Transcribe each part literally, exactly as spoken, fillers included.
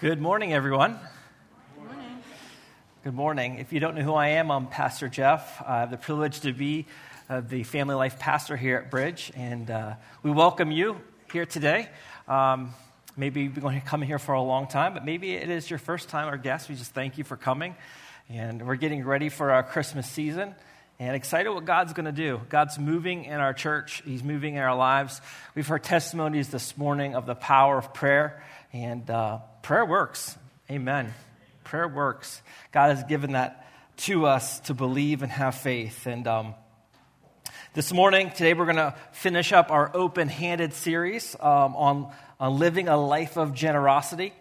Good morning, everyone. Good morning. Good morning. If you don't know who I am, I'm Pastor Jeff. I have the privilege to be uh, the family life pastor here at Bridge, and uh, we welcome you here today. Um, maybe you've been coming here for a long time, but maybe it is your first time or guest. We just thank you for coming, and we're getting ready for our Christmas season. And excited what God's going to do. God's moving in our church. He's moving in our lives. We've heard testimonies this morning of the power of prayer. And uh, prayer works. Amen. Prayer works. God has given that to us to believe and have faith. And um, this morning, today, we're going to finish up our Open-Handed series um, on, on living a life of generosity.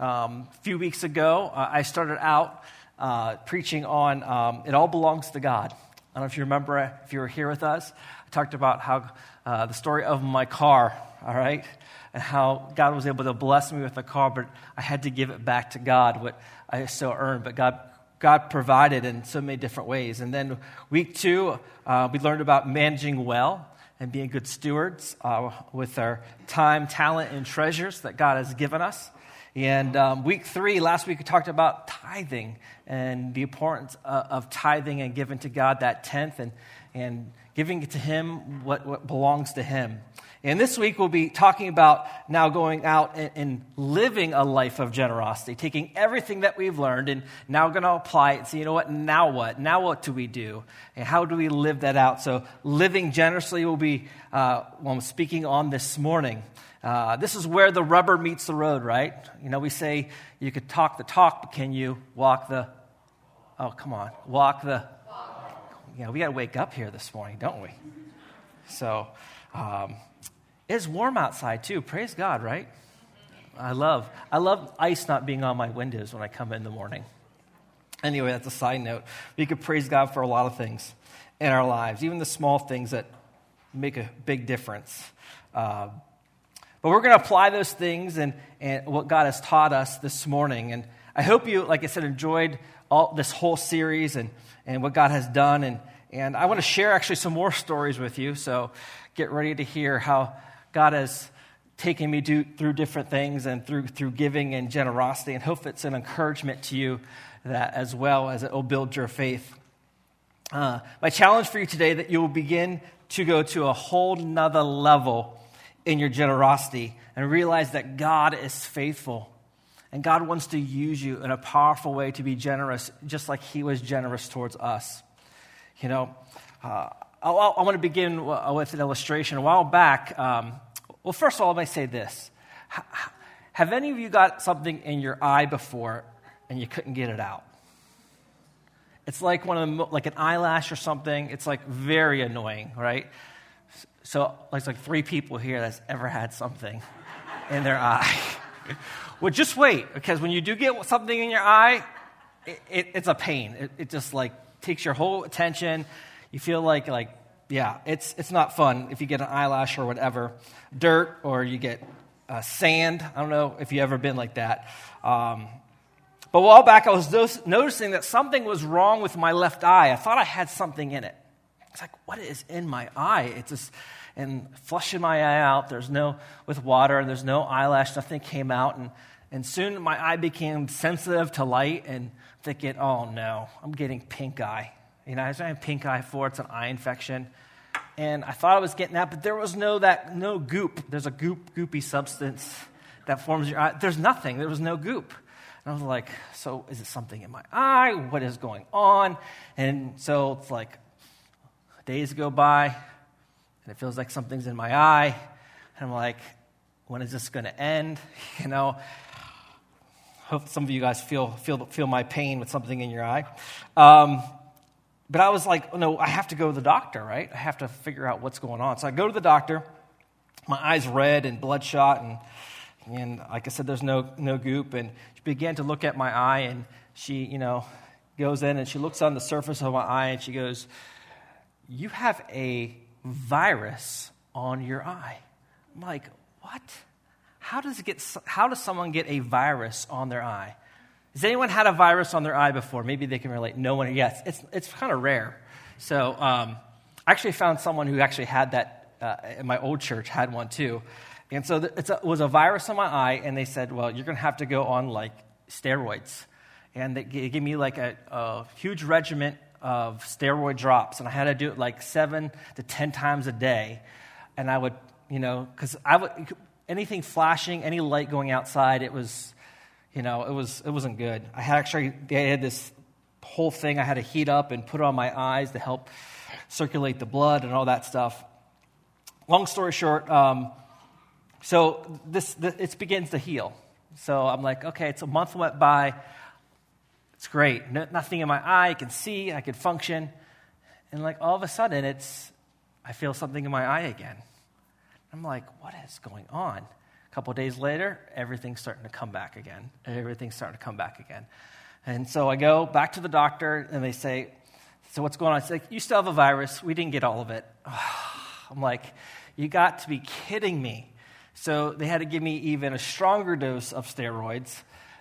Um, a few weeks ago, uh, I started out uh, preaching on um, it all belongs to God. I don't know if you remember, if you were here with us, I talked about how uh, the story of my car, all right, and how God was able to bless me with a car, but I had to give it back to God, what I so earned, but God God provided in so many different ways. And then week two, uh, we learned about managing well and being good stewards uh, with our time, talent, and treasures that God has given us. And um, week three, last week, we talked about tithing and the importance of, of tithing and giving to God that tenth and, and giving it to Him what, what belongs to Him. And this week, we'll be talking about now going out and, and living a life of generosity, taking everything that we've learned and now going to apply it and say, you know what, now what? Now what do we do? And how do we live that out? So living generously will be uh, what I'm speaking on this morning. Uh, this is where the rubber meets the road, right? You know, we say you could talk the talk, but can you walk the, oh, come on, walk the, walk. Yeah, we got to wake up here this morning, don't we? So um, it's warm outside too, praise God, right? I love, I love ice not being on my windows when I come in the morning. Anyway, that's a side note. We could praise God for a lot of things in our lives, even the small things that make a big difference. Uh But we're going to apply those things and, and what God has taught us this morning. And I hope you, like I said, enjoyed all this whole series and, and what God has done. And, and I want to share actually some more stories with you. So get ready to hear how God has taken me do, through different things and through, through giving and generosity. And hope it's an encouragement to you that as well as it will build your faith. Uh, my challenge for you today that you will begin to go to a whole nother level in your generosity, and realize that God is faithful, and God wants to use you in a powerful way to be generous, just like He was generous towards us. You know, uh, I, I want to begin with an illustration. A while back, um, well, first of all, let me say this: have any of you got something in your eye before, and you couldn't get it out? It's like one of the, like an eyelash or something. It's like very annoying, right? So there's like three people here that's ever had something in their eye. Well, just wait, because when you do get something in your eye, it, it, it's a pain. It, it just like takes your whole attention. You feel like, like yeah, it's it's not fun if you get an eyelash or whatever, dirt, or you get uh, sand. I don't know if you've ever been like that. Um, but a while back, I was do- noticing that something was wrong with my left eye. I thought I had something in it. It's like, what is in my eye? It's just, and flushing my eye out, there's no, with water, and there's no eyelash, nothing came out, and, and soon my eye became sensitive to light, and thinking, oh no, I'm getting pink eye. You know, I have pink eye for, it's an eye infection, and I thought I was getting that, but there was no that, no goop. There's a goop, goopy substance that forms your eye. There's nothing, there was no goop. And I was like, so is it something in my eye? What is going on? And so it's like, days go by, and it feels like something's in my eye, and I'm like, when is this going to end? You know, hope some of you guys feel feel feel my pain with something in your eye. Um, but I was like, oh, no, I have to go to the doctor, right? I have to figure out what's going on. So I go to the doctor. My eye's red and bloodshot, and and like I said, there's no no goop. And she began to look at my eye, and she, you know, goes in and she looks on the surface of my eye, and she goes, you have a virus on your eye. I'm like, what? How does it get? How does someone get a virus on their eye? Has anyone had a virus on their eye before? Maybe they can relate. No one. Yes, it's it's kind of rare. So um, I actually found someone who actually had that uh, in my old church, had one too, And so it's a, it was a virus on my eye, and they said, well, you're going to have to go on, like, steroids. And they gave me, like, a, a huge regimen of steroid drops, and I had to do it, like, seven to ten times a day. And I would, you know, because I would, anything flashing, any light going outside, it was, you know, it, was, it wasn't good. I had actually, they had this whole thing I had to heat up and put on my eyes to help circulate the blood and all that stuff. Long story short, um, so this, this it begins to heal. So I'm like, okay, it's a month went by. It's great. No, nothing in my eye. I can see. I can function. And like all of a sudden, it's I feel something in my eye again. I'm like, what is going on? A couple of days later, everything's starting to come back again. Everything's starting to come back again. And so I go back to the doctor, and they say, so what's going on? It's like, you still have a virus. We didn't get all of it. I'm like, you got to be kidding me. So they had to give me even a stronger dose of steroids,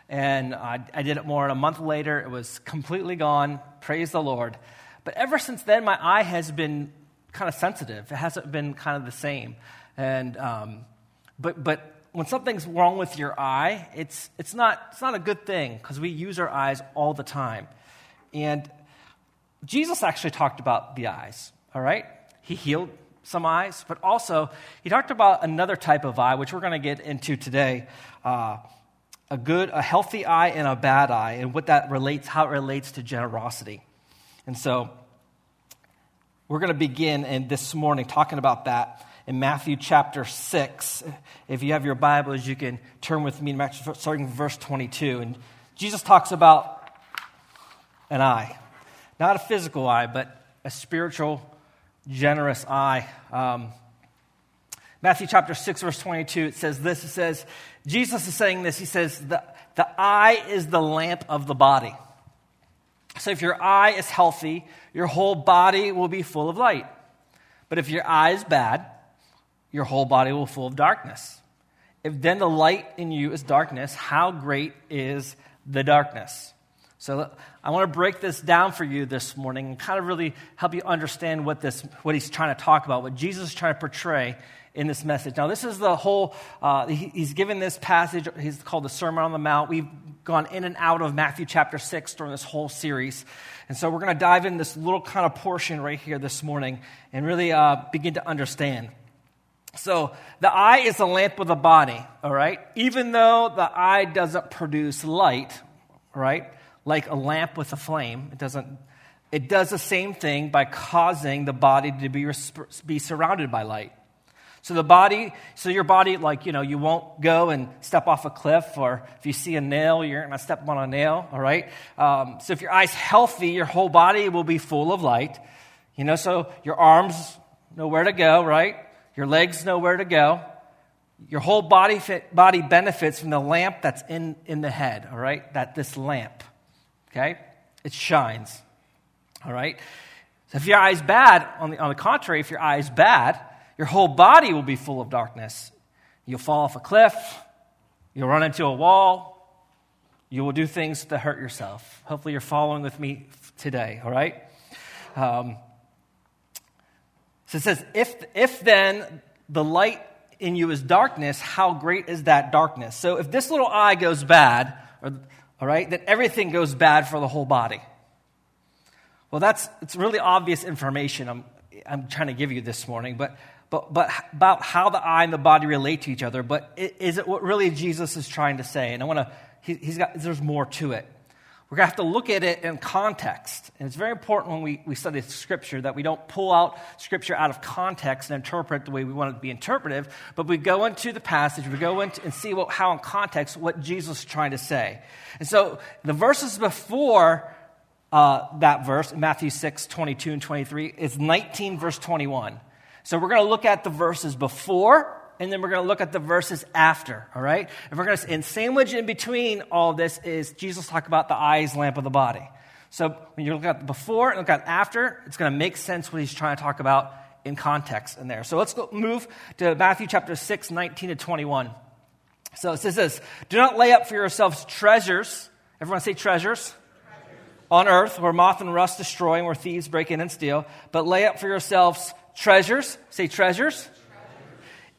and I, I did it more. And a month later, it was completely gone. Praise the Lord. But ever since then, my eye has been kind of sensitive. It hasn't been kind of the same. And um, but but when something's wrong with your eye, it's it's not it's not a good thing because we use our eyes all the time. And Jesus actually talked about the eyes. All right, he healed some eyes, but also he talked about another type of eye, which we're going to get into today: uh, a good, a healthy eye, and a bad eye, and what that relates, how it relates to generosity. And so we're going to begin and this morning talking about that. In Matthew chapter six, if you have your Bibles, you can turn with me, starting with verse twenty-two. And Jesus talks about an eye, not a physical eye, but a spiritual, generous eye. Um, Matthew chapter six, verse twenty-two, it says this. It says, Jesus is saying this. He says, the, the eye is the lamp of the body. So if your eye is healthy, your whole body will be full of light. But if your eye is bad, your whole body will be full of darkness. If then the light in you is darkness, how great is the darkness? So I want to break this down for you this morning and kind of really help you understand what this, what he's trying to talk about, what Jesus is trying to portray in this message. Now, this is the whole, uh, he, he's given this passage, he's called the Sermon on the Mount. We've gone in and out of Matthew chapter six during this whole series. And so we're going to dive in this little kind of portion right here this morning and really uh, begin to understand. So the eye is the lamp of the body, all right? Even though the eye doesn't produce light, right? Like a lamp with a flame, it doesn't. It does the same thing by causing the body to be be surrounded by light. So the body, so your body, like, you know, you won't go and step off a cliff, or if you see a nail, you're going to step on a nail, all right? Um, so if your eye's healthy, your whole body will be full of light, you know, so your arms know where to go, right? Your legs know where to go. Your whole body fit, body benefits from the lamp that's in, in the head, all right? That this lamp, okay? It shines, all right? So if your eye's bad, on the, on the contrary, if your eye's bad, your whole body will be full of darkness. You'll fall off a cliff. You'll run into a wall. You will do things to hurt yourself. Hopefully you're following with me today, all right? Um So it says, if if then the light in you is darkness, how great is that darkness? So if this little eye goes bad, or, all right, then everything goes bad for the whole body. Well, that's it's really obvious information I'm I'm trying to give you this morning, but but but about how the eye and the body relate to each other. But is it what really Jesus is trying to say? And I want to he, he's got there's more to it. We're going to have to look at it in context. And it's very important when we, we study Scripture that we don't pull out Scripture out of context and interpret the way we want it to be interpretive, but we go into the passage, we go into and see what, how in context what Jesus is trying to say. And so the verses before uh, that verse, Matthew six, twenty-two and twenty-three, is nineteen, verse twenty-one. So we're going to look at the verses before, and then we're going to look at the verses after, all right? And we're going to, and sandwiched in between all this is Jesus talking about the eyes, lamp of the body. So when you look at before and look at after, it's going to make sense what he's trying to talk about in context in there. So let's go move to Matthew chapter six, nineteen to twenty-one. So it says this: do not lay up for yourselves treasures. Everyone say treasures. Treasures. On earth, where moth and rust destroy and where thieves break in and steal. But lay up for yourselves treasures. Say treasures.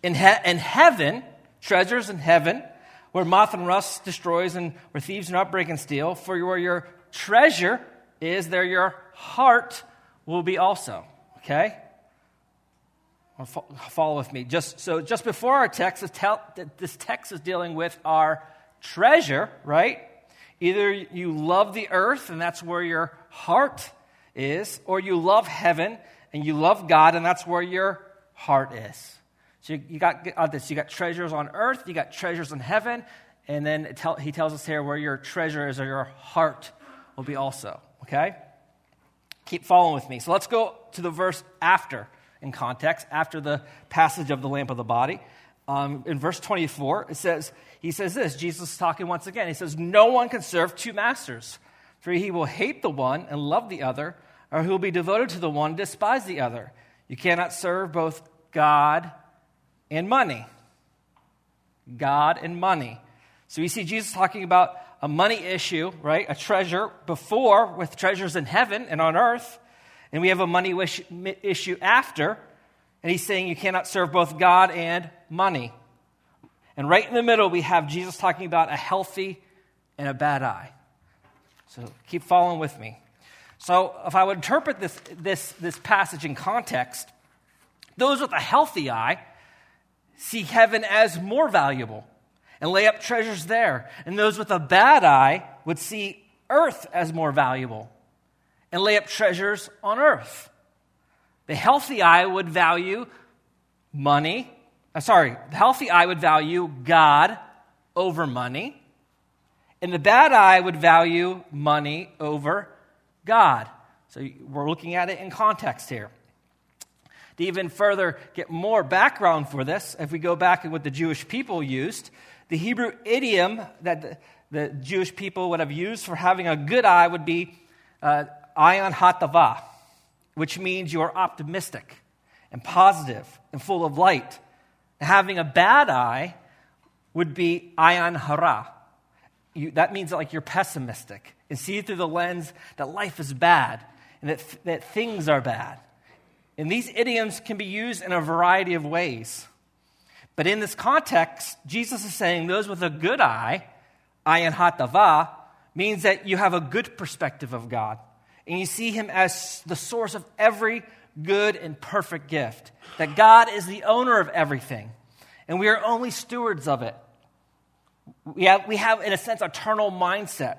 In, he- in heaven, treasures in heaven, where moth and rust destroys and where thieves do not break and steal, for where your treasure is, there your heart will be also. Okay? Follow with me. Just so just before our text, this text is dealing with our treasure, right? Either you love the earth, and that's where your heart is, or you love heaven, and you love God, and that's where your heart is. So you, you got uh, this. You got treasures on earth, you got treasures in heaven, and then it tell, he tells us here where your treasure is, or your heart will be also. Okay? Keep following with me. So let's go to the verse after, in context, after the passage of the lamp of the body. Um, in verse twenty-four, it says, he says this, Jesus is talking once again. He says, no one can serve two masters, for he will hate the one and love the other, or he will be devoted to the one and despise the other. You cannot serve both God and money. God and money. So we see Jesus talking about a money issue, right? A treasure before with treasures in heaven and on earth. And we have a money wish, issue after. And he's saying you cannot serve both God and money. And right in the middle, we have Jesus talking about a healthy and a bad eye. So keep following with me. So if I would interpret this, this, this passage in context, those with a healthy eye see heaven as more valuable and lay up treasures there. And those with a bad eye would see earth as more valuable and lay up treasures on earth. The healthy eye would value money. Uh, sorry, the healthy eye would value God over money. And the bad eye would value money over God. So we're looking at it in context here. To even further get more background for this, if we go back to what the Jewish people used, the Hebrew idiom that the, the Jewish people would have used for having a good eye would be uh, ayan hatava, which means you are optimistic and positive and full of light. Having a bad eye would be ayan hara. You, that means like you're pessimistic and see through the lens that life is bad and that, that things are bad. And these idioms can be used in a variety of ways. But in this context, Jesus is saying those with a good eye, ayan hatava, means that you have a good perspective of God. And you see him as the source of every good and perfect gift. That God is the owner of everything. And we are only stewards of it. We have, we have in a sense, eternal mindset.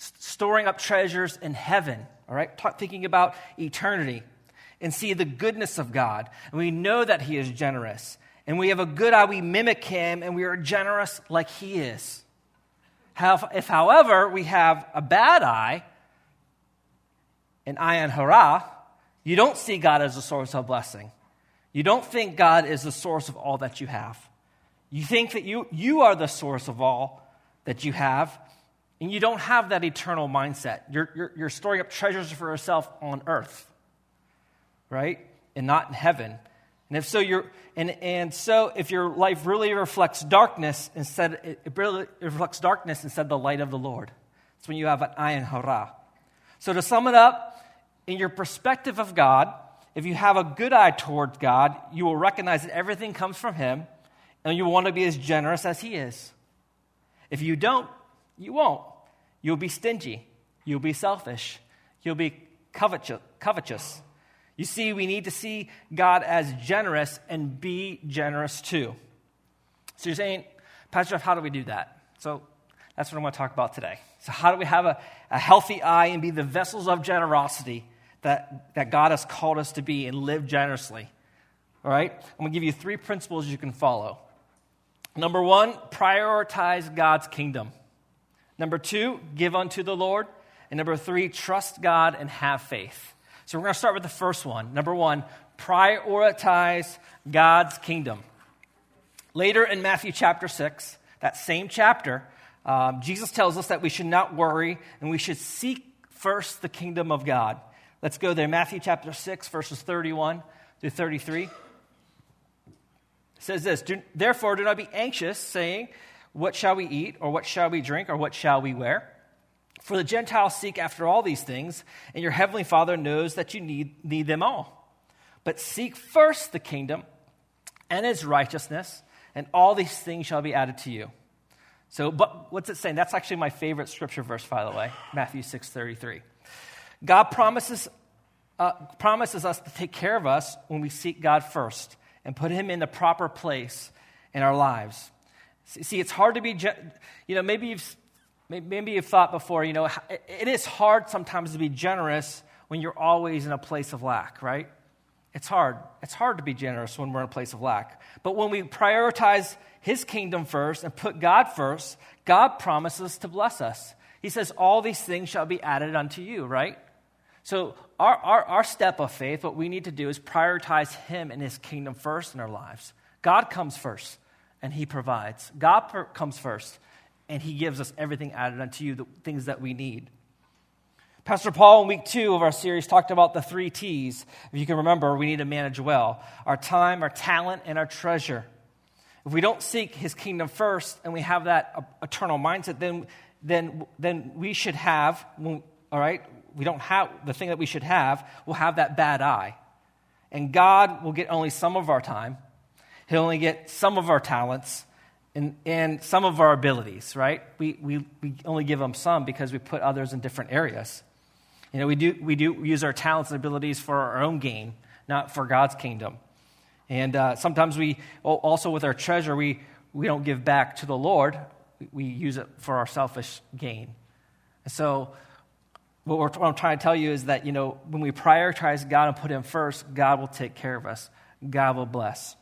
S- storing up treasures in heaven. All right? Ta- thinking about eternity. And see the goodness of God. And we know that he is generous. And we have a good eye. We mimic him. And we are generous like he is. How, if, however, we have a bad eye, in ayan hara, you don't see God as the source of blessing. You don't think God is the source of all that you have. You think that you, you are the source of all that you have, and you don't have that eternal mindset. You're, you're, you're storing up treasures for yourself on earth, right? And not in heaven. And if so, you're and, and so if your life really reflects darkness instead, it, it really reflects darkness instead of the light of the Lord. That's when you have an ayan hara. So to sum it up, in your perspective of God, if you have a good eye toward God, you will recognize that everything comes from him, and you want to be as generous as he is. If you don't, you won't. You'll be stingy. You'll be selfish. You'll be covetous. You see, we need to see God as generous and be generous too. So you're saying, Pastor Jeff, how do we do that? So that's what I'm going to talk about today. So how do we have a, a healthy eye and be the vessels of generosity that, that God has called us to be and live generously? All right? I'm going to give you three principles you can follow. Number one, prioritize God's kingdom. Number two, give unto the Lord. And number three, trust God and have faith. So we're going to start with the first one. Number one, prioritize God's kingdom. Later in Matthew chapter six, that same chapter, Um, Jesus tells us that we should not worry and we should seek first the kingdom of God. Let's go there. Matthew chapter six, verses thirty-one through thirty-three. It says this, do, Therefore do not be anxious, saying, What shall we eat, or what shall we drink, or what shall we wear? For the Gentiles seek after all these things, and your heavenly Father knows that you need, need them all. But seek first the kingdom and his righteousness, and all these things shall be added to you. So but what's it saying? That's actually my favorite scripture verse, by the way, Matthew six thirty-three. God promises uh, promises us to take care of us when we seek God first and put him in the proper place in our lives. See, it's hard to be, you know, maybe you've, maybe you've thought before, you know, it is hard sometimes to be generous when you're always in a place of lack, right? It's hard. It's hard to be generous when we're in a place of lack. But when we prioritize his kingdom first and put God first, God promises to bless us. He says, all these things shall be added unto you, right? So our, our, our step of faith, what we need to do is prioritize him and his kingdom first in our lives. God comes first, and he provides. God per- comes first, and he gives us everything added unto you, the things that we need. Pastor Paul in week two of our series talked about the three T's. If you can remember, we need to manage well. Our time, our talent, and our treasure. If we don't seek his kingdom first and we have that eternal mindset, then then, then we should have, all right, we don't have, the thing that we should have, we'll have that bad eye. And God will get only some of our time. He'll only get some of our talents and, and some of our abilities, right? We, we we only give him some because we put others in different areas. You know, we do we do use our talents and abilities for our own gain, not for God's kingdom. And uh, sometimes we, also with our treasure, we, we don't give back to the Lord. We use it for our selfish gain. And so what, we're, what I'm trying to tell you is that, you know, when we prioritize God and put him first, God will take care of us. God will bless.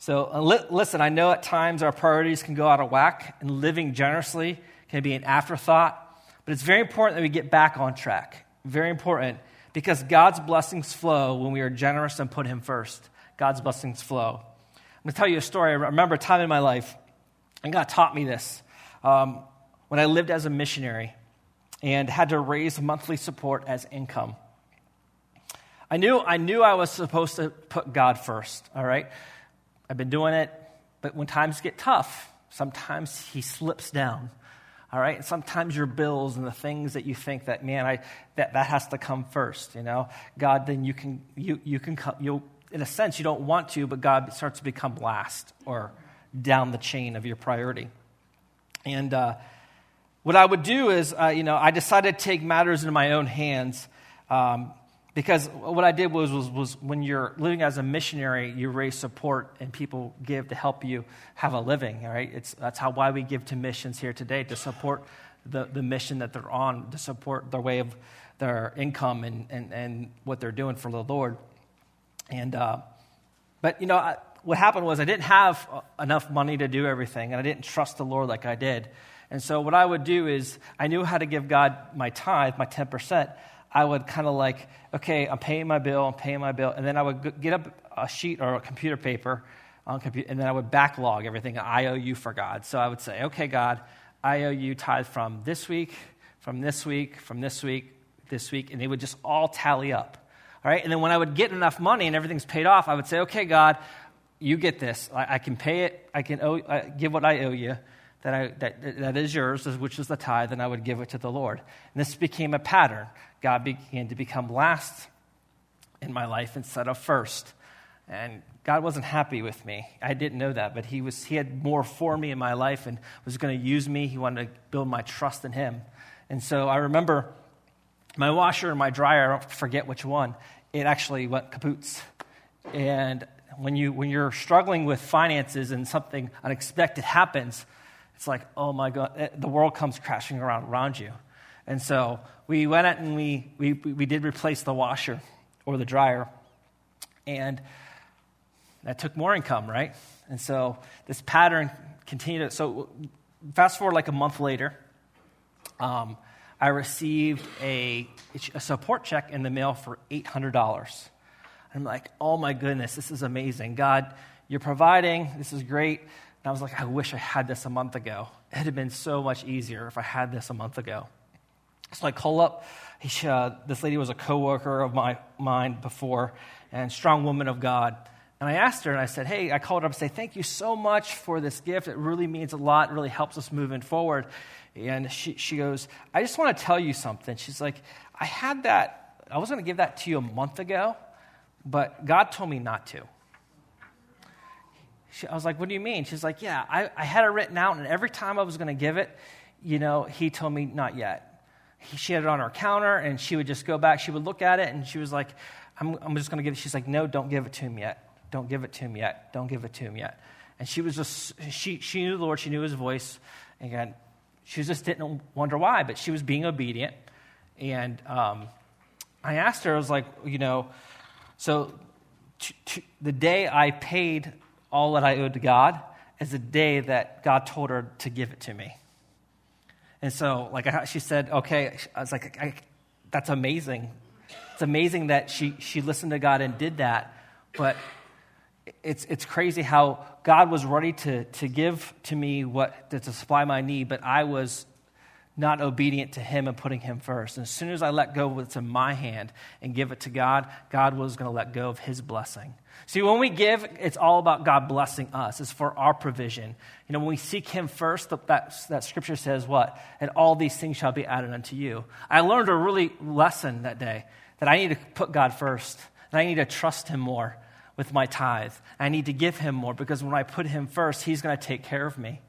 So uh, li- listen, I know at times our priorities can go out of whack, and living generously can be an afterthought, but it's very important that we get back on track. Very important, because God's blessings flow when we are generous and put him first. God's blessings flow. I'm going to tell you a story. I remember a time in my life, and God taught me this, um, when I lived as a missionary and had to raise monthly support as income. I knew I knew I was supposed to put God first, all right? I've been doing it, but when times get tough, sometimes he slips down, all right? And sometimes your bills and the things that you think that, man, I that, that has to come first, you know? God, then you can, you you can come, you'll, in a sense, you don't want to, but God starts to become last or down the chain of your priority. And uh, what I would do is, uh, you know, I decided to take matters into my own hands, um because what I did was, was was when you're living as a missionary, you raise support and people give to help you have a living, all right? It's, that's how why we give to missions here today, to support the, the mission that they're on, to support their way of their income and, and, and what they're doing for the Lord. And uh, But, you know, I, what happened was I didn't have enough money to do everything, and I didn't trust the Lord like I did. And so what I would do is I knew how to give God my tithe, my ten percent, I would kind of like, okay, I'm paying my bill, I'm paying my bill, and then I would get up a sheet or a computer paper, on computer, and then I would backlog everything I owe you for God. So I would say, okay, God, I owe you tithe from this week, from this week, from this week, this week, and they would just all tally up, all right? And then when I would get enough money and everything's paid off, I would say, okay, God, you get this. I, I can pay it. I can owe, I give what I owe you. That I that that is yours, which is the tithe, and I would give it to the Lord. And this became a pattern. God began to become last in my life instead of first. And God wasn't happy with me. I didn't know that, but he was he had more for me in my life and was going to use me. He wanted to build my trust in him. And so I remember my washer and my dryer, I don't forget which one, it actually went kaputz. And when you when you're struggling with finances and something unexpected happens, it's like, oh my God, the world comes crashing around around you. And so we went out and we, we we did replace the washer or the dryer. And that took more income, right? And so this pattern continued. So fast forward like a month later, um, I received a, a support check in the mail for eight hundred dollars. I'm like, oh my goodness, this is amazing. God, you're providing. This is great. And I was like, I wish I had this a month ago. It would have been so much easier if I had this a month ago. So I call up. He, uh, this lady was a coworker of my, mine before, and strong woman of God. And I asked her, and I said, hey, I called her up and said, thank you so much for this gift. It really means a lot. It really helps us moving forward. And she, she goes, I just want to tell you something. She's like, I had that. I was going to give that to you a month ago, but God told me not to. She, I was like, what do you mean? She's like, yeah, I, I had it written out, and every time I was going to give it, you know, he told me not yet. He, she had it on her counter, and she would just go back. She would look at it, and she was like, I'm, I'm just going to give it. She's like, no, don't give it to him yet. Don't give it to him yet. Don't give it to him yet. And she was just, she she knew the Lord. She knew his voice. Again, she just didn't wonder why, but she was being obedient. And um, I asked her, I was like, you know, so t- t- the day I paid all that I owed to God is the day that God told her to give it to me. And so, like, I, she said, okay. I was like, I, that's amazing. It's amazing that she, she listened to God and did that, but It's it's crazy how God was ready to to give to me what to supply my need, but I was not obedient to him and putting him first. And as soon as I let go of what's in my hand and give it to God, God was going to let go of his blessing. See, when we give, it's all about God blessing us. It's for our provision. You know, when we seek him first, that, that scripture says what? And all these things shall be added unto you. I learned a really lesson that day that I need to put God first, and I need to trust him more with my tithe. I need to give him more, because when I put him first, he's going to take care of me.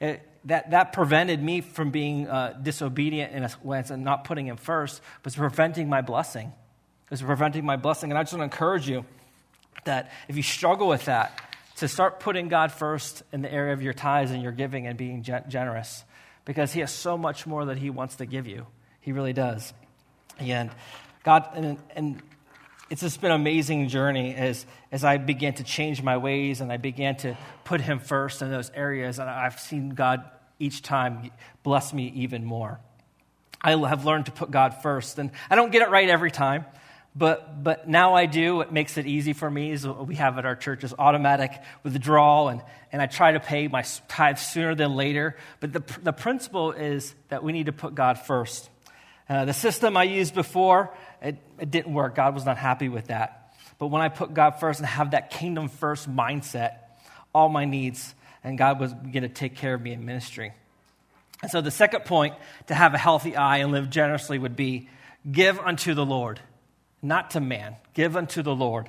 It, that, that prevented me from being uh, disobedient in a sense and not putting him first, but it's preventing my blessing. It's preventing my blessing. And I just want to encourage you that if you struggle with that, to start putting God first in the area of your tithes and your giving and being gen- generous, because he has so much more that he wants to give you. He really does. And God, and, and it's just been an amazing journey as as I began to change my ways and I began to put him first in those areas. And I've seen God each time bless me even more. I have learned to put God first. And I don't get it right every time, but but now I do. What makes it easy for me is what we have at our church is automatic withdrawal. And, and I try to pay my tithe sooner than later. But the, the principle is that we need to put God first. Uh, the system I used before, it, it didn't work. God was not happy with that. But when I put God first and have that kingdom first mindset, all my needs, and God was going to take care of me in ministry. And so the second point to have a healthy eye and live generously would be give unto the Lord, not to man. Give unto the Lord.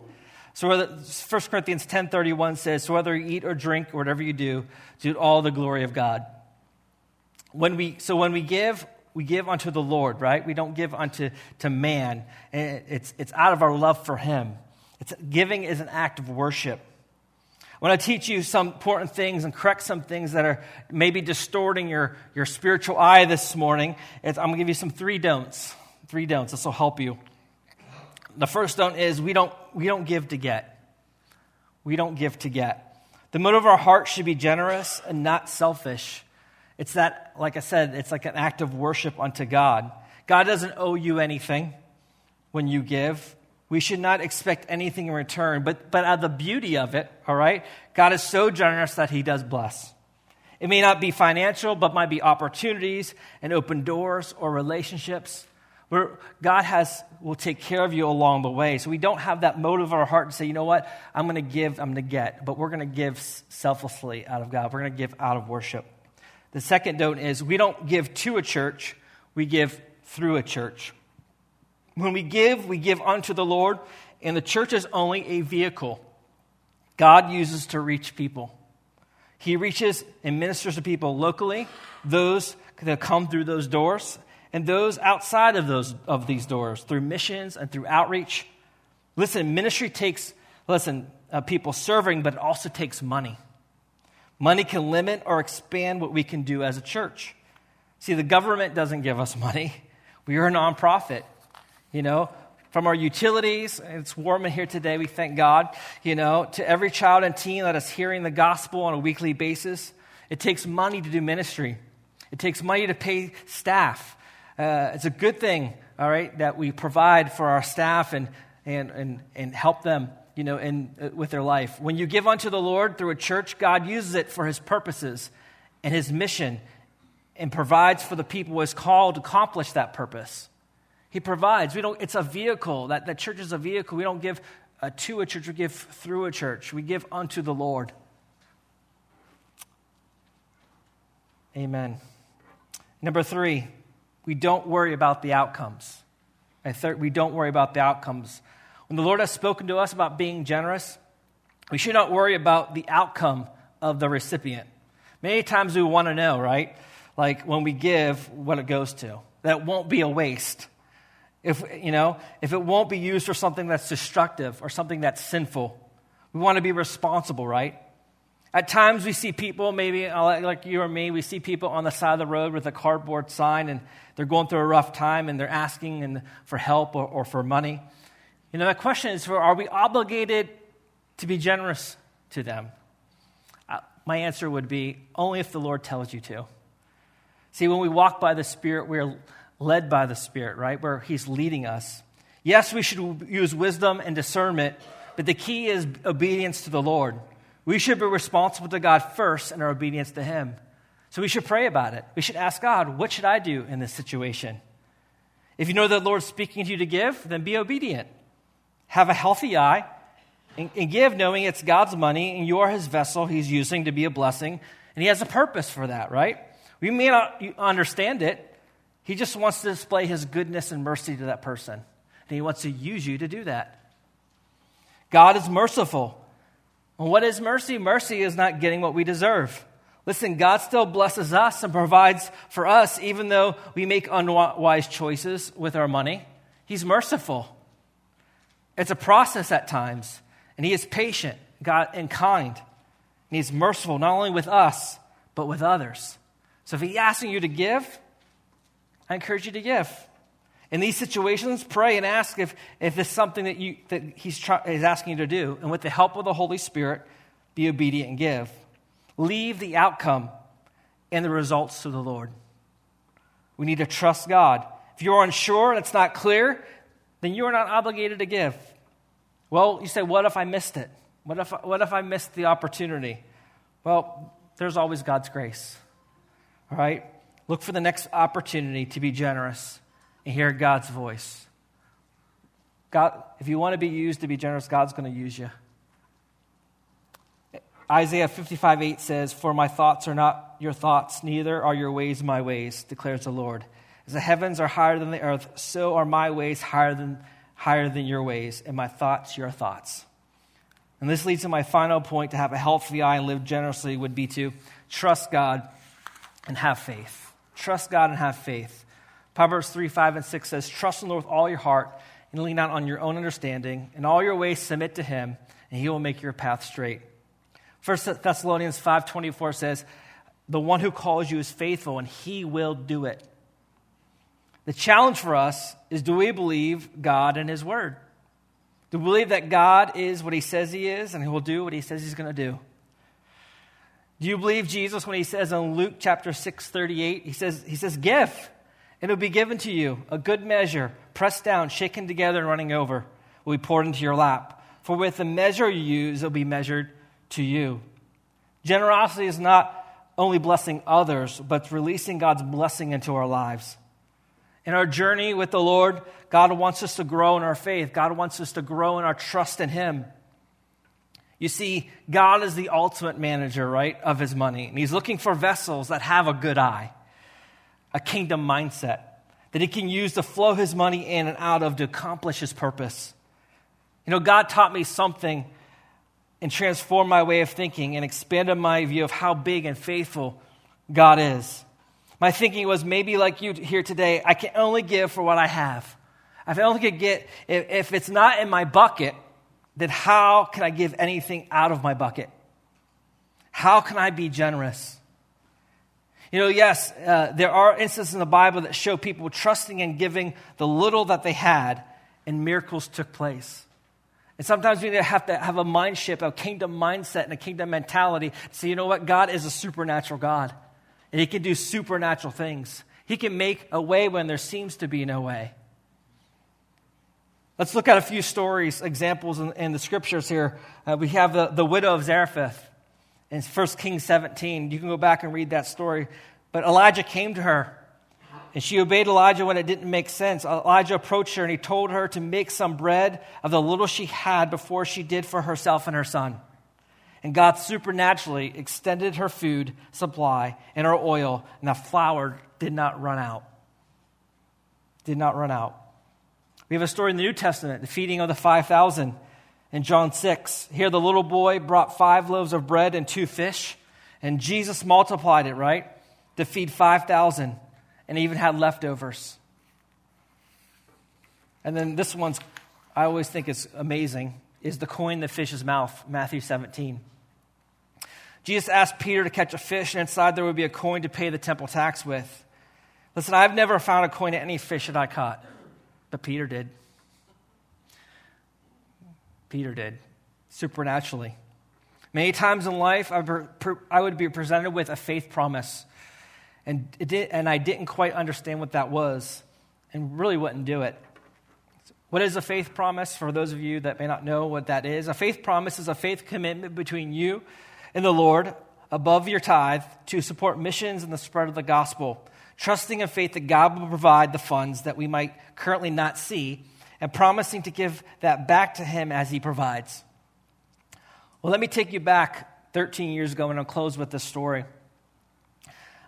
So whether, First Corinthians ten thirty-one says, so whether you eat or drink or whatever you do, do all the glory of God. When we So when we give, we give unto the Lord, right? We don't give unto to man. It's, it's out of our love for him. It's, giving is an act of worship. I want to teach you some important things and correct some things that are maybe distorting your, your spiritual eye this morning. It's, I'm going to give you some three don'ts. Three don'ts. This will help you. The first don't is we don't, we don't give to get. We don't give to get. The motive of our heart should be generous and not selfish. It's that, like I said, it's like an act of worship unto God. God doesn't owe you anything when you give. We should not expect anything in return. But but out of the beauty of it, all right, God is so generous that he does bless. It may not be financial, but might be opportunities and open doors or relationships where God has will take care of you along the way. So we don't have that motive of our heart to say, you know what, I'm going to give, I'm going to get. But we're going to give selflessly out of God. We're going to give out of worship. The second don't is we don't give to a church, we give through a church. When we give, we give unto the Lord, and the church is only a vehicle God uses to reach people. He reaches and ministers to people locally, those that come through those doors, and those outside of those of these doors, through missions and through outreach. Listen, ministry takes, listen, uh, people serving, but it also takes money. Money can limit or expand what we can do as a church. See, the government doesn't give us money. We are a nonprofit, you know. From our utilities, it's warm in here today, we thank God, you know, to every child and teen that is hearing the gospel on a weekly basis. It takes money to do ministry. It takes money to pay staff. Uh, it's a good thing, all right, that we provide for our staff and and and, and help them, you know, in, uh, with their life. When you give unto the Lord through a church, God uses it for his purposes and his mission and provides for the people who is called to accomplish that purpose. He provides. We don't. It's a vehicle. That, that church is a vehicle. We don't give uh, to a church. We give through a church. We give unto the Lord. Amen. Number three, we don't worry about the outcomes. Third, we don't worry about the outcomes. When the Lord has spoken to us about being generous, We should not worry about the outcome of the recipient. Many times we want to know, right? Like when we give, what it goes to. That won't be a waste. If, you know, if it won't be used for something that's destructive or something that's sinful, we want to be responsible, right? At times we see people, maybe like you or me, we see people on the side of the road with a cardboard sign and they're going through a rough time and they're asking and for help or, or for money. You know, the question is, for, are we obligated to be generous to them? Uh, my answer would be, only if the Lord tells you to. See, when we walk by the Spirit, we're led by the Spirit, right? Where He's leading us. Yes, we should use wisdom and discernment, but the key is obedience to the Lord. We should be responsible to God first in our obedience to Him. So we should pray about it. We should ask God, what should I do in this situation? If you know that the Lord's speaking to you to give, then be obedient. Have a healthy eye and, and give, knowing it's God's money and you are His vessel He's using to be a blessing. And He has a purpose for that, right? We may not understand it. He just wants to display His goodness and mercy to that person. And He wants to use you to do that. God is merciful. And what is mercy? Mercy is not getting what we deserve. Listen, God still blesses us and provides for us, even though we make unwise choices with our money. He's merciful. It's a process at times, and He is patient, God, and kind. And He's merciful, not only with us, but with others. So if He's asking you to give, I encourage you to give. In these situations, pray and ask if, if it's something that you that he's, try, he's asking you to do. And with the help of the Holy Spirit, be obedient and give. Leave the outcome and the results to the Lord. We need to trust God. If you're unsure and it's not clear, then you are not obligated to give. Well, you say, what if I missed it? What if, what if I missed the opportunity? Well, there's always God's grace. All right? Look for the next opportunity to be generous. And hear God's voice. God, if you want to be used to be generous, God's going to use you. Isaiah fifty-five eight says, "For my thoughts are not your thoughts, neither are your ways my ways, declares the Lord. As the heavens are higher than the earth, so are my ways higher than higher than your ways, and my thoughts your thoughts." And this leads to my final point: to have a healthy eye and live generously would be to trust God and have faith. Trust God and have faith. Proverbs three, five, and six says, "Trust in the Lord with all your heart and lean not on your own understanding. In all your ways submit to Him, and He will make your path straight." First Thessalonians five, twenty-four says, "The one who calls you is faithful, and He will do it." The challenge for us is, do we believe God and His Word? Do we believe that God is what He says He is, and He will do what He says He's going to do? Do you believe Jesus when He says in Luke chapter six, thirty-eight, He says, he says give. It will be given to you, a good measure, pressed down, shaken together, and running over, will be poured into your lap. For with the measure you use, it will be measured to you. Generosity is not only blessing others, but releasing God's blessing into our lives. In our journey with the Lord, God wants us to grow in our faith. God wants us to grow in our trust in Him. You see, God is the ultimate manager, right, of His money. And He's looking for vessels that have a good eye. A kingdom mindset that He can use to flow His money in and out of to accomplish His purpose. You know, God taught me something and transformed my way of thinking and expanded my view of how big and faithful God is. My thinking was, maybe like you here today, I can only give for what I have. If I only could get, if, if it's not in my bucket, then how can I give anything out of my bucket? How can I be generous? You know, yes, uh, there are instances in the Bible that show people trusting and giving the little that they had, and miracles took place. And sometimes we have to have a mind shift, a kingdom mindset, and a kingdom mentality. So you know what? God is a supernatural God, and He can do supernatural things. He can make a way when there seems to be no way. Let's look at a few stories, examples in, in the Scriptures here. Uh, we have the, the widow of Zarephath. In First Kings seventeen, you can go back and read that story. But Elijah came to her, and she obeyed Elijah when it didn't make sense. Elijah approached her, and he told her to make some bread of the little she had before she did for herself and her son. And God supernaturally extended her food supply and her oil, and the flour did not run out. Did not run out. We have a story in the New Testament, the feeding of the five thousand. in John six. Here the little boy brought five loaves of bread and two fish, and Jesus multiplied it, right, to feed five thousand, and even had leftovers. And then this one's, I always think is amazing, is the coin in the fish's mouth, Matthew seventeen. Jesus asked Peter to catch a fish, and inside there would be a coin to pay the temple tax with. Listen, I've never found a coin in any fish that I caught, but Peter did. Peter did, supernaturally. Many times in life, I would be presented with a faith promise, and it did, and I didn't quite understand what that was, and really wouldn't do it. What is a faith promise? For those of you that may not know what that is, a faith promise is a faith commitment between you and the Lord above your tithe to support missions and the spread of the gospel, trusting in faith that God will provide the funds that we might currently not see and promising to give that back to him as he provides. Well, let me take you back thirteen years ago, and I'll close with this story.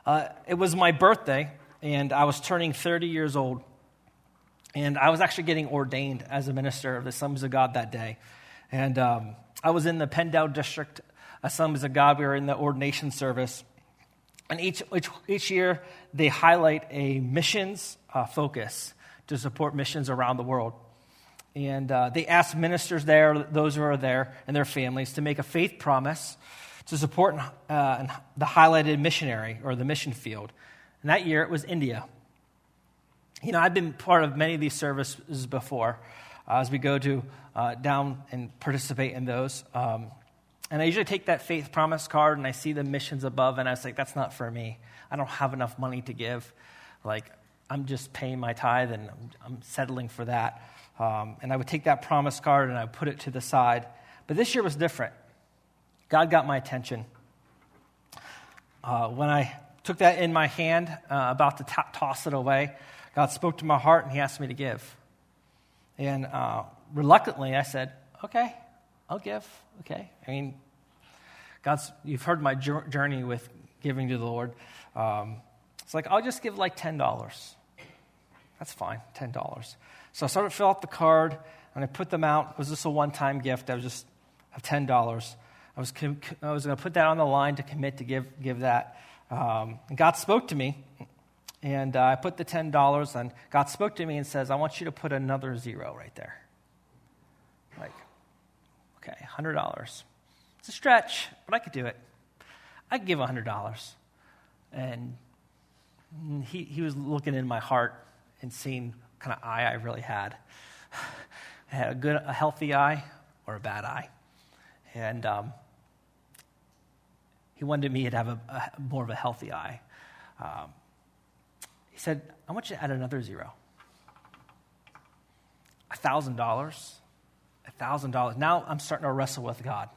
Uh, it was my birthday, and I was turning thirty years old. And I was actually getting ordained as a minister of the Assemblies of God that day. And um, I was in the Pendel district, Assemblies of God. We were in the ordination service. And each each, each year, they highlight a missions uh, focus to support missions around the world. And uh, they ask ministers there, those who are there, and their families to make a faith promise to support uh, the highlighted missionary or the mission field. And that year, it was India. You know, I've been part of many of these services before uh, as we go to uh, down and participate in those. Um, and I usually take that faith promise card, and I see the missions above, and I was like, that's not for me. I don't have enough money to give. Like, I'm just paying my tithe, and I'm, I'm settling for that. Um, and I would take that promise card, and I would put it to the side. But this year was different. God got my attention. Uh, when I took that in my hand, uh, about to t- toss it away, God spoke to my heart, and he asked me to give. And uh, reluctantly, I said, okay, I'll give, okay. I mean, God's, you've heard my journey with giving to the Lord. Um, it's like, I'll just give like ten dollars. That's fine, ten dollars. So I started to fill out the card, and I put them out. It was just a one-time gift. I was just ten dollars. I was com- I was going to put that on the line to commit to give, give that. Um, and God spoke to me. And uh, I put the ten dollars, and God spoke to me and says, I want you to put another zero right there. Like, okay, one hundred dollars. It's a stretch, but I could do it. I could give one hundred dollars. And he, he was looking in my heart and seeing what kind of eye I really had. I had a good, a healthy eye or a bad eye. And um, he wanted me to have a, a more of a healthy eye. Um He said, I want you to add another zero. A thousand dollars, a thousand dollars. Now I'm starting to wrestle with God.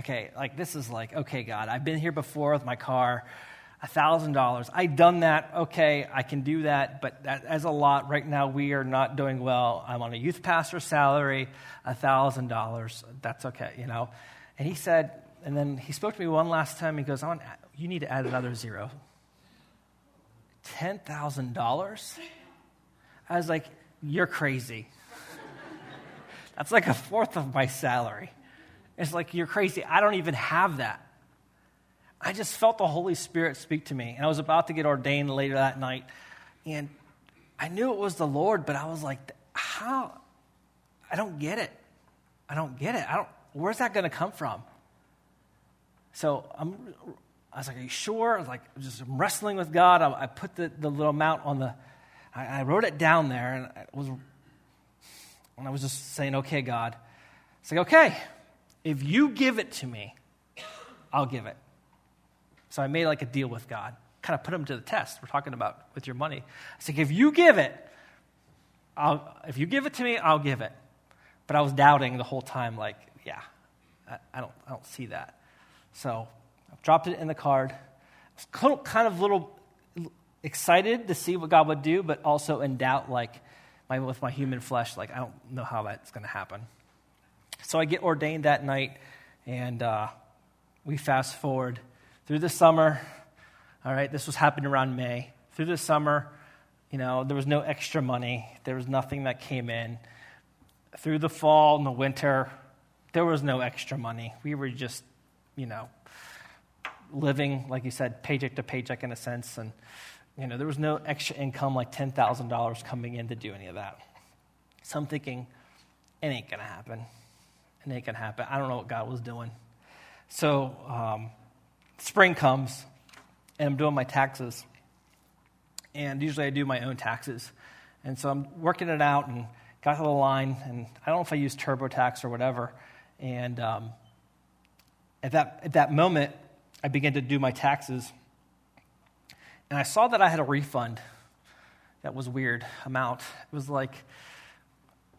Okay, like this is like, okay, God, I've been here before with my car, a thousand dollars. I've done that. Okay, I can do that, but that is a lot. Right now we are not doing well. I'm on a youth pastor salary, a thousand dollars. That's okay, you know. And he said, and then he spoke to me one last time. He goes, I want, you need to add another zero. ten thousand dollars? I was like, you're crazy. That's like a fourth of my salary. It's like, you're crazy. I don't even have that. I just felt the Holy Spirit speak to me, and I was about to get ordained later that night, and I knew it was the Lord, but I was like, how? I don't get it. I don't get it. I don't. Where's that going to come from? So I'm... I was like, are you sure? I was like, just wrestling with God. I, I put the, the little amount on the, I, I wrote it down there, and I was, and I was just saying, okay, God. It's like, okay, if you give it to me, I'll give it. So I made like a deal with God, kind of put him to the test. We're talking about with your money. I was like, if you give it, I'll, if you give it to me, I'll give it. But I was doubting the whole time, like, yeah, I, I don't, I don't see that. So I dropped it in the card. I was kind of a little excited to see what God would do, but also in doubt, like my, with my human flesh, like I don't know how that's going to happen. So I get ordained that night, and uh, we fast forward through the summer. All right, this was happening around May. Through the summer, you know, there was no extra money. There was nothing that came in. Through the fall and the winter, There was no extra money. We were just, you know, living, like you said, paycheck to paycheck in a sense. And, you know, there was no extra income like ten thousand dollars coming in to do any of that. So I'm thinking, it ain't going to happen. It ain't going to happen. I don't know what God was doing. So um, spring comes, and I'm doing my taxes. And usually I do my own taxes. And so I'm working it out and got to the line, and I don't know if I used TurboTax or whatever. And um, at that at that moment, I began to do my taxes. And I saw that I had a refund. That was weird amount. It was like,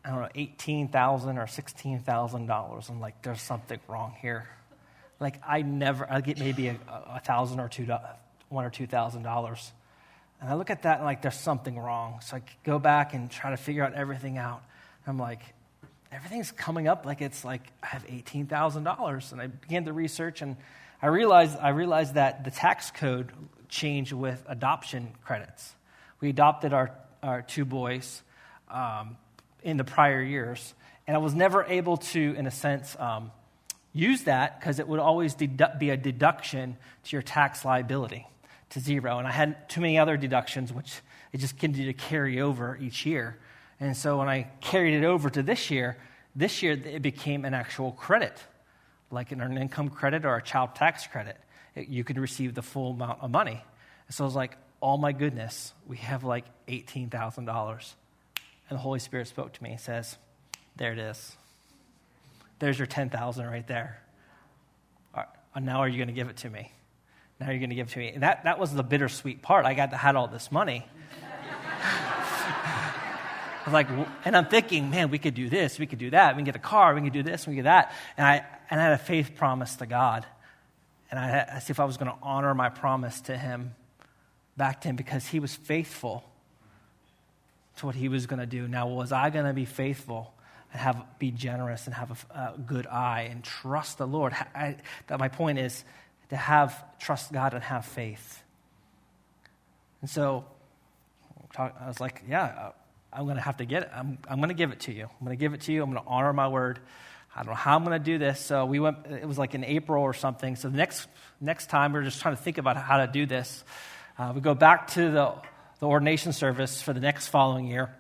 I don't know, eighteen thousand dollars or sixteen thousand dollars. I'm like, there's something wrong here. Like, I never, I get maybe a, a thousand or two, one or two thousand dollars. And I look at that and like, there's something wrong. So I go back and try to figure out everything out. I'm like, everything's coming up like it's like I have eighteen thousand dollars. And I began to research, and I realized I realized that the tax code changed with adoption credits. We adopted our our two boys um, in the prior years, and I was never able to, in a sense, um, use that because it would always dedu- be a deduction to your tax liability. To zero, and I had too many other deductions, which it just continued to carry over each year. And so when I carried it over to this year, this year it became an actual credit, like an earned income credit or a child tax credit. It, you could receive the full amount of money. And so I was like, oh my goodness, we have like eighteen thousand dollars. And the Holy Spirit spoke to me and says, there it is. There's your ten thousand dollars right there. All right, now are you going to give it to me? Now you're going to give it to me. And that, that was the bittersweet part. I got to had all this money. I was like, and I'm thinking, man, we could do this, we could do that, we can get a car, we can do this, we can do that. And I and I had a faith promise to God, and I, I see if I was going to honor my promise to Him, back to Him, because He was faithful to what He was going to do. Now, was I going to be faithful? And have be generous and have a, a good eye and trust the Lord? I, that my point is. To have trust God and have faith, and so talk, I was like, "Yeah, I'm going to have to get it. I'm, I'm going to give it to you. I'm going to give it to you. I'm going to honor my word. I don't know how I'm going to do this." So we went. It was like in April or something. So the next next time, we we're just trying to think about how to do this. Uh, we go back to the the ordination service for the next following year,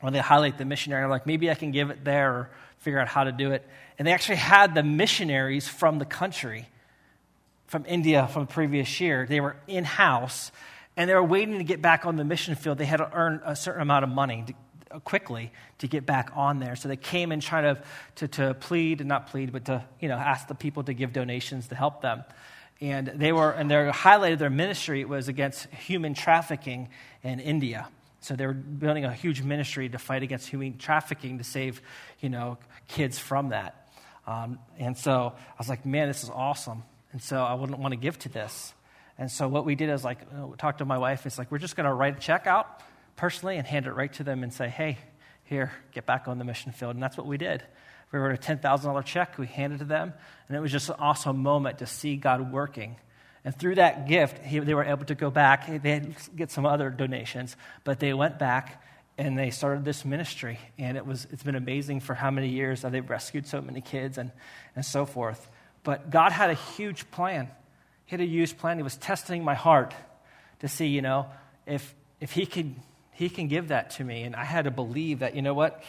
when they highlight the missionary. I'm like, maybe I can give it there or figure out how to do it. And they actually had the missionaries from the country. From India from the previous year. They were in-house, and they were waiting to get back on the mission field. They had to earn a certain amount of money to, uh, quickly to get back on there. So they came and tried to, to, to plead, and not plead, but to, you know, ask the people to give donations to help them. And they were, and they highlighted their ministry was against human trafficking in India. So they were building a huge ministry to fight against human trafficking to save, you know, kids from that. Um, and so I was like, man, this is awesome. And so I wouldn't want to give to this. And so what we did is like, you know, talk to my wife. It's like, we're just going to write a check out personally and hand it right to them and say, hey, here, get back on the mission field. And that's what we did. We wrote a ten thousand dollars check. We handed it to them. And it was just an awesome moment to see God working. And through that gift, he, they were able to go back. They had to get some other donations, but they went back and they started this ministry. And it was, it's been amazing for how many years that they've rescued so many kids and, and so forth. But God had a huge plan. He had a huge plan. He was testing my heart to see, you know, if if he could he can give that to me. And I had to believe that, you know what,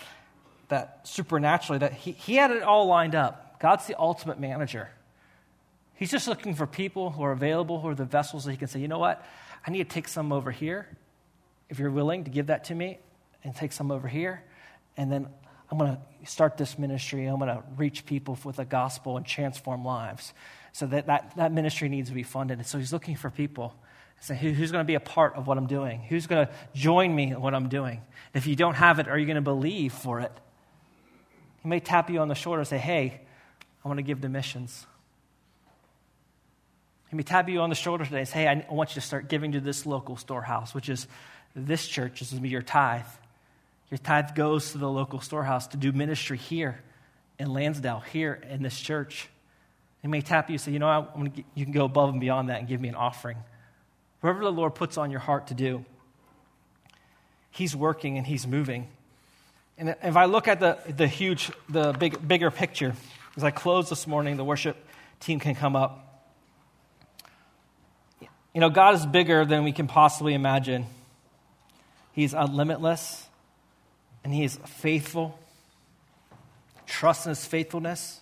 that supernaturally, that he, he had it all lined up. God's the ultimate manager. He's just looking for people who are available, who are the vessels that he can say, you know what, I need to take some over here, if you're willing to give that to me, and take some over here, and then I'm going to start this ministry. I'm going to reach people with the gospel and transform lives. So that, that, that ministry needs to be funded. And so he's looking for people. So who, who's going to be a part of what I'm doing? Who's going to join me in what I'm doing? If you don't have it, are you going to believe for it? He may tap you on the shoulder and say, hey, I want to give to missions. He may tap you on the shoulder today and say, hey, I want you to start giving to this local storehouse, which is this church. This is your tithe. Your tithe goes to the local storehouse to do ministry here in Lansdale, here in this church. They may tap you and say, you know, I want to get, you can go above and beyond that and give me an offering. Whatever the Lord puts on your heart to do, He's working and He's moving. And if I look at the the huge, the big, bigger picture, As I close this morning, the worship team can come up. You know, God is bigger than we can possibly imagine. He's limitless, and he is faithful. Trust in his faithfulness.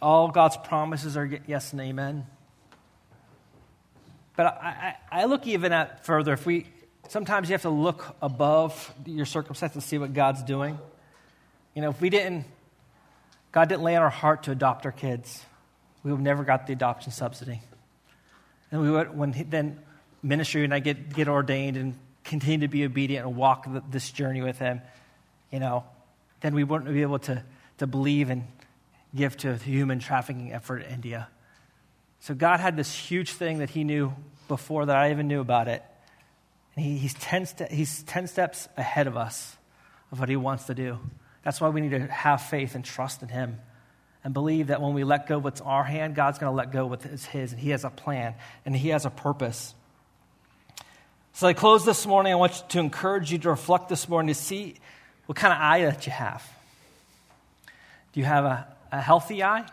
All God's promises are yes and amen. But I, I, I look even at further. If we sometimes you have to look above your circumstances and see what God's doing. You know, if we didn't, God didn't lay on our heart to adopt our kids, we would never got the adoption subsidy. And we would, when he, then ministry and I get, get ordained and continue to be obedient and walk the, this journey with him, you know, then we wouldn't be able to, to believe and give to the human trafficking effort in India. So God had this huge thing that he knew before that I even knew about it. And he, he's, ten ste- he's ten steps ahead of us of what he wants to do. That's why we need to have faith and trust in him. And believe that when we let go of what's our hand, God's going to let go of what's his. And he has a plan. And he has a purpose. So I close this morning. I want to encourage you to reflect this morning to see what kind of eye that you have. Do you have a, a healthy eye?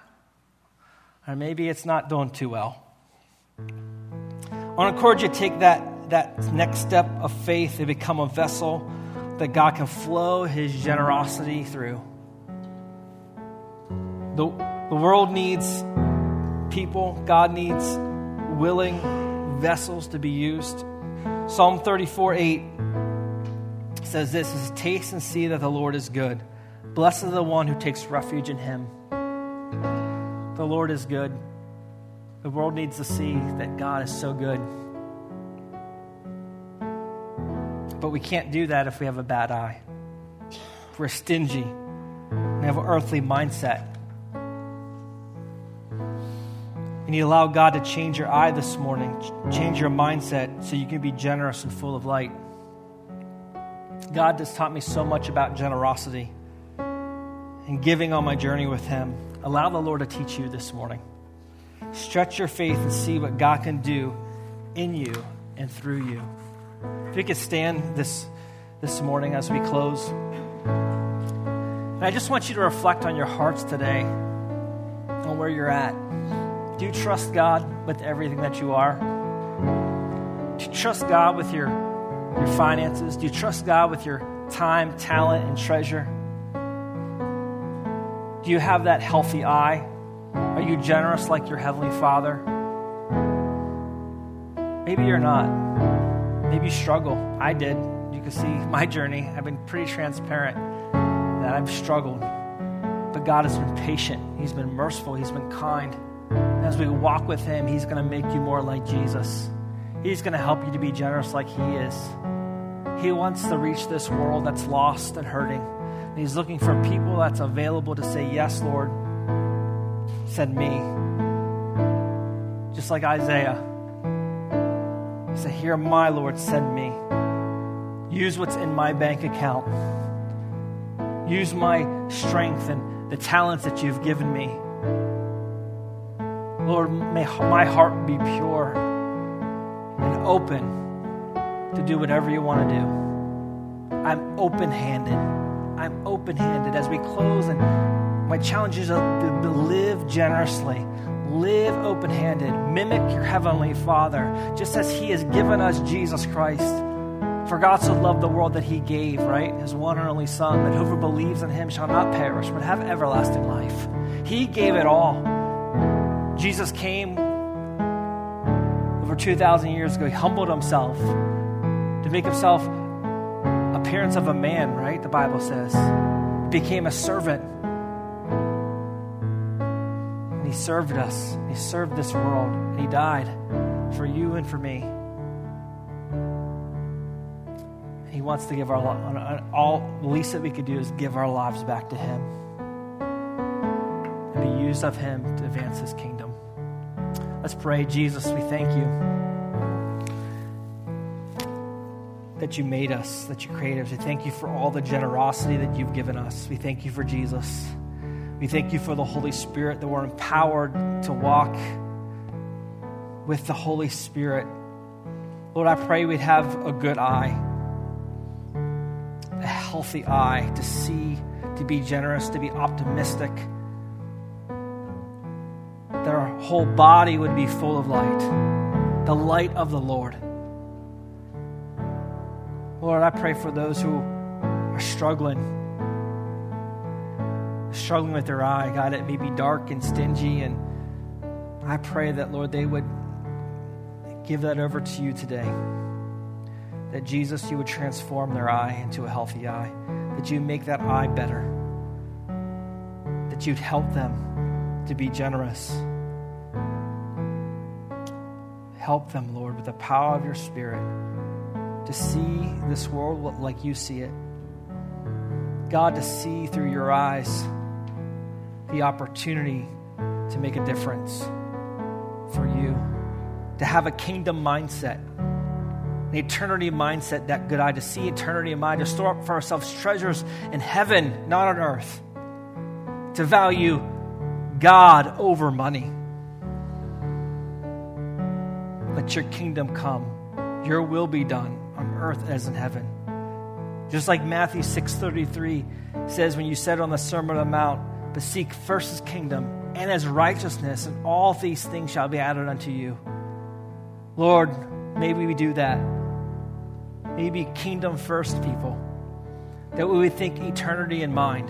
Or maybe it's not doing too well. I want to encourage you to take that, that next step of faith and become a vessel that God can flow his generosity through. The, the world needs people. God needs willing vessels to be used. Psalm thirty-four eight says this, is taste and see that the Lord is good. Blessed is the one who takes refuge in him. The Lord is good. The world needs to see that God is so good. But we can't do that if we have a bad eye. If we're stingy and have an earthly mindset. And you allow God to change your eye this morning, change your mindset so you can be generous and full of light. God has taught me so much about generosity and giving on my journey with him. Allow the Lord to teach you this morning. Stretch your faith and see what God can do in you and through you. If you could stand this, this morning as we close. And I just want you to reflect on your hearts today, on where you're at. Do you trust God with everything that you are? Do you trust God with your, your finances? Do you trust God with your time, talent, and treasure? Do you have that healthy eye? Are you generous like your Heavenly Father? Maybe you're not. Maybe you struggle. I did. You can see my journey. I've been pretty transparent that I've struggled. But God has been patient. He's been merciful. He's been kind. As we walk with him, he's going to make you more like Jesus. He's going to help you to be generous like he is. He wants to reach this world that's lost and hurting. And he's looking for people that's available to say, yes, Lord, send me. Just like Isaiah. He said, here, my Lord, send me. Use what's in my bank account. Use my strength and the talents that you've given me. Lord, may my heart be pure and open to do whatever you want to do. I'm open-handed. I'm open-handed as we close. And my challenge is to live generously. Live open-handed. Mimic your Heavenly Father, just as he has given us Jesus Christ. For God so loved the world that he gave, right? His one and only Son, that whoever believes in him shall not perish, but have everlasting life. He gave it all. Jesus came over two thousand years ago. He humbled himself to make himself appearance of a man, right? The Bible says. He became a servant. And he served us. He served this world. And he died for you and for me. And he wants to give our lives. All the least that we could do is give our lives back to him. And be used of him to advance his kingdom. Let's pray. Jesus, we thank you that you made us, that you created us. We thank you for all the generosity that you've given us. We thank you for Jesus. We thank you for the Holy Spirit, that we're empowered to walk with the Holy Spirit. Lord, I pray we'd have a good eye, a healthy eye to see to be generous, to be optimistic, that our whole body would be full of light, the light of the Lord. Lord, I pray for those who are struggling, struggling with their eye. God, it may be dark and stingy, and I pray that, Lord, they would give that over to you today. That, Jesus, you would transform their eye into a healthy eye. That you make that eye better. That you'd help them to be generous. Help them, Lord, with the power of your Spirit to see this world like you see it. God, to see through your eyes the opportunity to make a difference for you. To have a kingdom mindset, an eternity mindset, that good eye, to see eternity in mind, to store up for ourselves treasures in heaven, not on earth, to value God over money. Let your kingdom come, your will be done on earth as in heaven. Just like Matthew six thirty-three says when you said on the Sermon on the Mount, but seek first his kingdom and his righteousness, and all these things shall be added unto you. Lord, maybe we do that. Maybe kingdom first people. That we would think eternity in mind.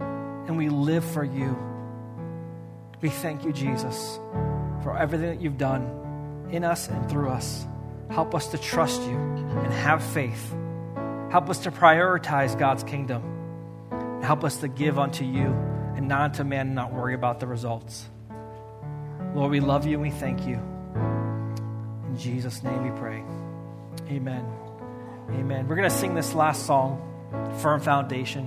And we live for you. We thank you, Jesus, for everything that you've done in us and through us. Help us to trust you and have faith. Help us to prioritize God's kingdom. Help us to give unto you and not unto man, and not worry about the results. Lord, we love you and we thank you. In Jesus' name we pray. Amen. Amen. We're going to sing this last song, Firm Foundation.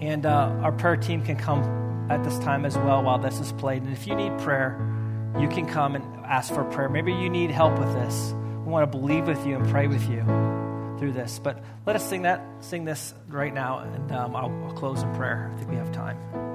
And uh, our prayer team can come at this time as well while this is played. And if you need prayer, you can come and ask for prayer. Maybe you need help with this. We want to believe with you and pray with you through this. But let us sing that, sing this right now, and um, I'll, I'll close in prayer. I think we have time.